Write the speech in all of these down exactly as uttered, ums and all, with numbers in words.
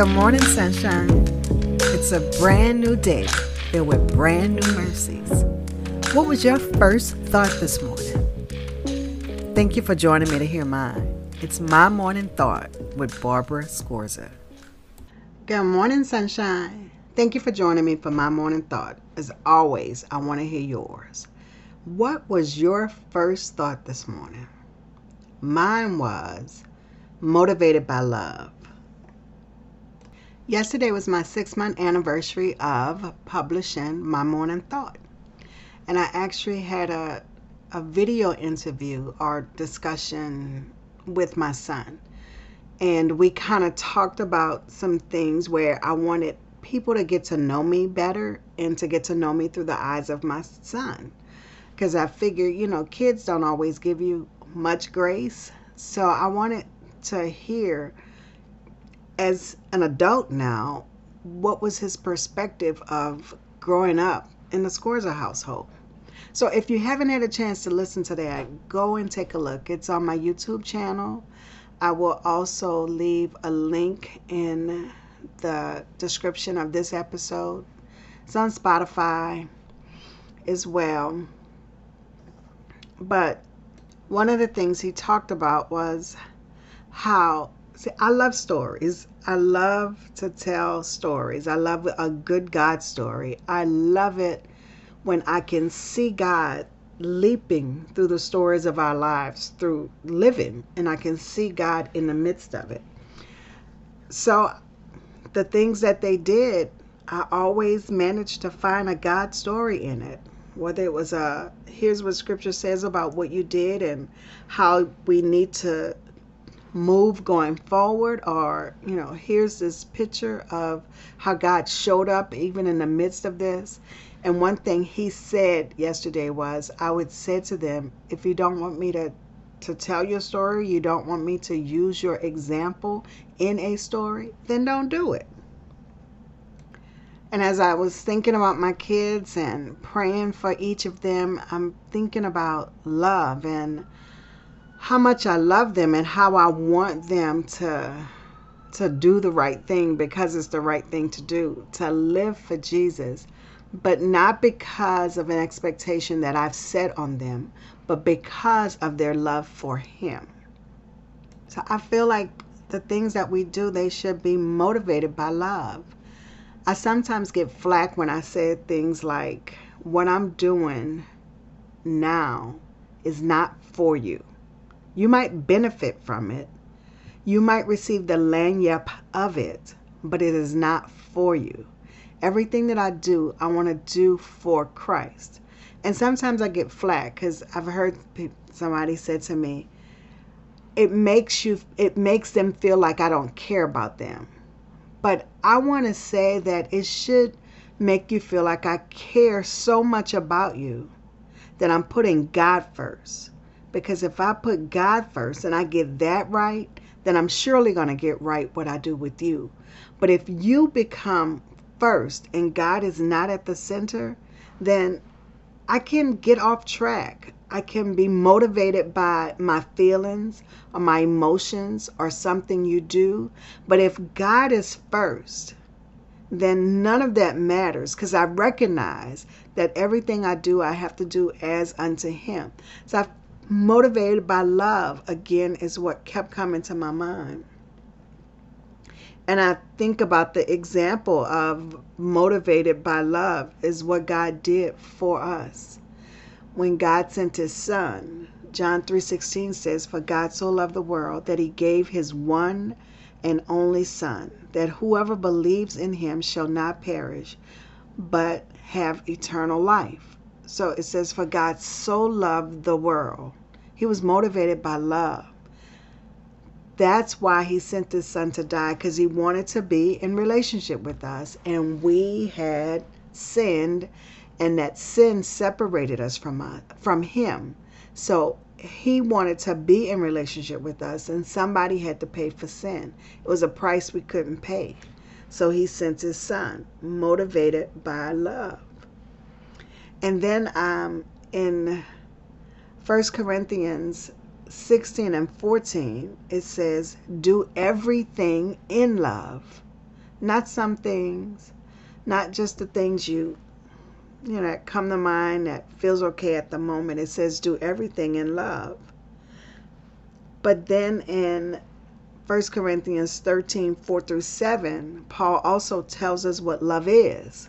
Good morning, sunshine. It's a brand new day filled with brand new mercies. What was your first thought this morning? Thank you for joining me to hear mine. It's My Morning Thought with Barbara Scorza. Good morning, sunshine. Thank you for joining me for My Morning Thought. As always, I want to hear yours. What was your first thought this morning? Mine was motivated by love. Yesterday was my six-month anniversary of publishing My Morning Thought. And I actually had a, a video interview or discussion with my son. And we kind of talked about some things where I wanted people to get to know me better and to get to know me through the eyes of my son. Because I figure, you know, kids don't always give you much grace. So I wanted to hear, as an adult now, what was his perspective of growing up in the Scorza household. So if you haven't had a chance to listen to that, go and take a look. It's on my YouTube channel. I will also leave a link in the description of this episode. It's on Spotify as well. But one of the things he talked about was how, see, I love stories. I love to tell stories. I love a good God story. I love it when I can see God leaping through the stories of our lives, through living, and I can see God in the midst of it. So the things that they did, I always managed to find a God story in it. Whether it was a, here's what Scripture says about what you did and how we need to move going forward, or you know, here's this picture of how God showed up even in the midst of this. And one thing he said yesterday was, I would say to them, if you don't want me to to tell your story, you don't want me to use your example in a story, then don't do it. And as I was thinking about my kids and praying for each of them, I'm thinking about love and how much I love them and how I want them to to do the right thing, because it's the right thing to do, to live for Jesus, but not because of an expectation that I've set on them, but because of their love for him. So I feel like the things that we do, they should be motivated by love. I sometimes get flack when I say things like, what I'm doing now is not for you. You might benefit from it. You might receive the lanyap of it, but it is not for you. Everything that I do, I want to do for Christ. And sometimes I get flack because I've heard somebody said to me, it makes you, it makes them feel like I don't care about them. But I want to say that it should make you feel like I care so much about you that I'm putting God first. Because if I put God first and I get that right, then I'm surely going to get right what I do with you. But if you become first and God is not at the center, then I can get off track. I can be motivated by my feelings or my emotions or something you do. But if God is first, then none of that matters, because I recognize that everything I do, I have to do as unto him. So I motivated by love, again, is what kept coming to my mind. And I think about the example of motivated by love is what God did for us. When God sent his son, John three sixteen says, for God so loved the world that he gave his one and only son, that whoever believes in him shall not perish, but have eternal life. So it says, for God so loved the world. He was motivated by love. That's why he sent his son to die, because he wanted to be in relationship with us. And we had sinned, and that sin separated us from us, from him. So he wanted to be in relationship with us, and somebody had to pay for sin. It was a price we couldn't pay. So he sent his son, motivated by love. And then um, in First Corinthians sixteen and fourteen, it says, do everything in love, Not some things, not just the things you, you know, that come to mind that feels okay at the moment. It says do everything in love. But then in First Corinthians thirteen, four through seven, Paul also tells us what love is.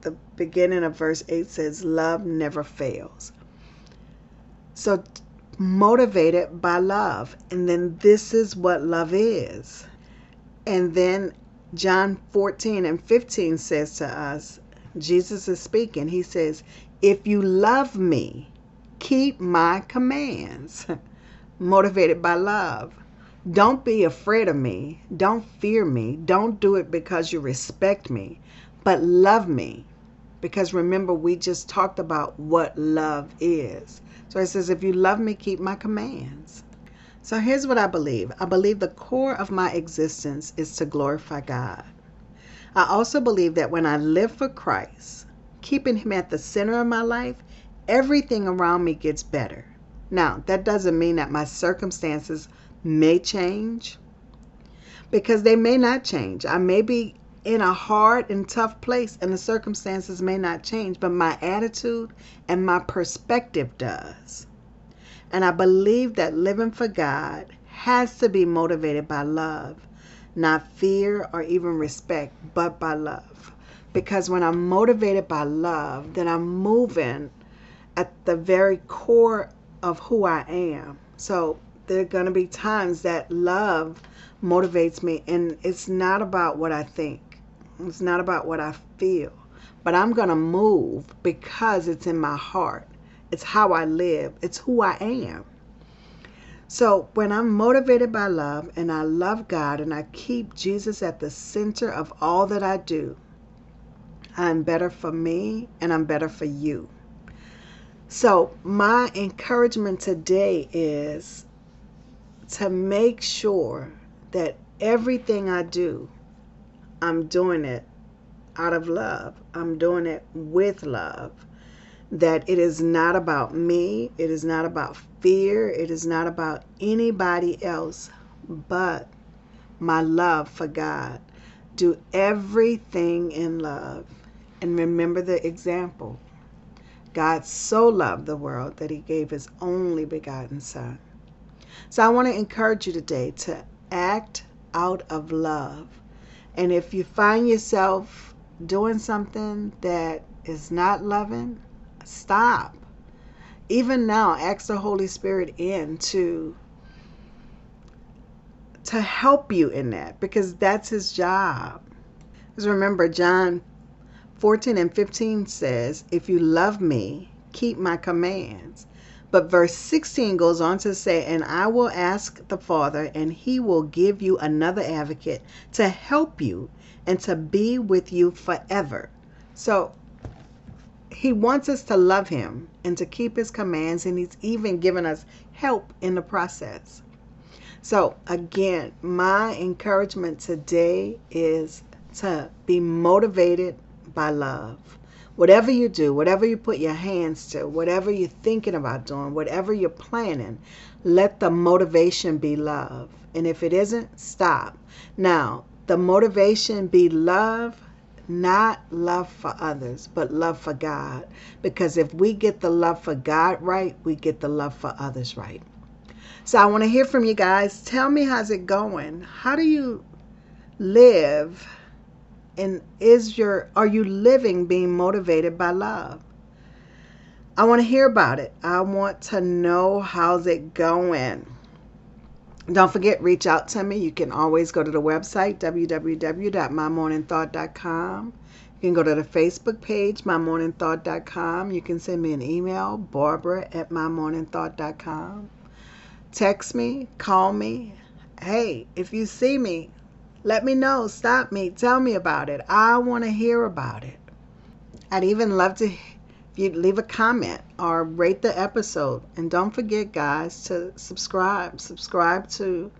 the beginning of verse eight says, love never fails. So motivated by love. And then this is what love is. And then John fourteen and fifteen says to us, Jesus is speaking. He says, if you love me, keep my commands. Motivated by love. Don't be afraid of me. Don't fear me. Don't do it because you respect me, but love me. Because remember, we just talked about what love is. So it says, if you love me, keep my commands. So here's what I believe. I believe the core of my existence is to glorify God. I also believe that when I live for Christ, keeping him at the center of my life, everything around me gets better. Now, that doesn't mean that my circumstances may change, because they may not change. I may be in a hard and tough place and the circumstances may not change, but my attitude and my perspective does. And I believe that living for God has to be motivated by love, not fear or even respect, but by love. Because when I'm motivated by love, then I'm moving at the very core of who I am. So there are going to be times that love motivates me, and it's not about what I think. It's not about what I feel, but I'm going to move because it's in my heart. It's how I live. It's who I am. So when I'm motivated by love and I love God and I keep Jesus at the center of all that I do, I'm better for me and I'm better for you. So my encouragement today is to make sure that everything I do, I'm doing it out of love. I'm doing it with love. That it is not about me. It is not about fear. It is not about anybody else but my love for God. Do everything in love. And remember the example. God so loved the world that he gave his only begotten son. So I want to encourage you today to act out of love. And if you find yourself doing something that is not loving, stop. Even now, ask the Holy Spirit in to, to help you in that, because that's his job. Because remember, John fourteen and fifteen says, if you love me, keep my commands. But verse sixteen goes on to say, and I will ask the Father, and he will give you another advocate to help you and to be with you forever. So he wants us to love him and to keep his commands, and he's even given us help in the process. So again, my encouragement today is to be motivated by love. Whatever you do, whatever you put your hands to, whatever you're thinking about doing, whatever you're planning, let the motivation be love. And if it isn't, stop. Now, the motivation be love, not love for others, but love for God. Because if we get the love for God right, we get the love for others right. So I want to hear from you guys. Tell me, how's it going? How do you live? And is your, are you living being motivated by love? I want to hear about it. I want to know, how's it going? Don't forget, reach out to me. You can always go to the website, w w w dot my morning thought dot com. You can go to the Facebook page, my morning thought dot com. You can send me an email, barbara at my morning thought dot com. Text me, call me. Hey, if you see me, Let me know. Stop me. Tell me about it. I want to hear about it. I'd even love to if you'd leave a comment or rate the episode. And don't forget, guys, to subscribe. Subscribe to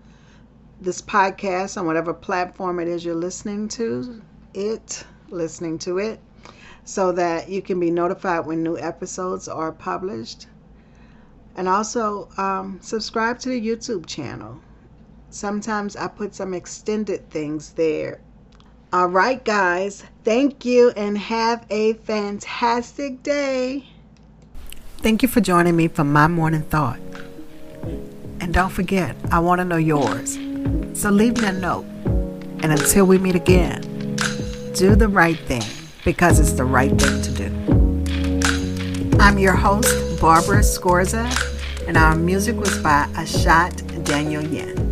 this podcast on whatever platform it is you're listening to it, listening to it, so that you can be notified when new episodes are published. And also, um, subscribe to the YouTube channel. Sometimes I put some extended things there. All right, guys. Thank you and have a fantastic day. Thank you for joining me for My Morning Thought. And don't forget, I want to know yours. So leave me a note. And until we meet again, do the right thing because it's the right thing to do. I'm your host, Barbara Scorza, and our music was by Ashat Daniel Yen.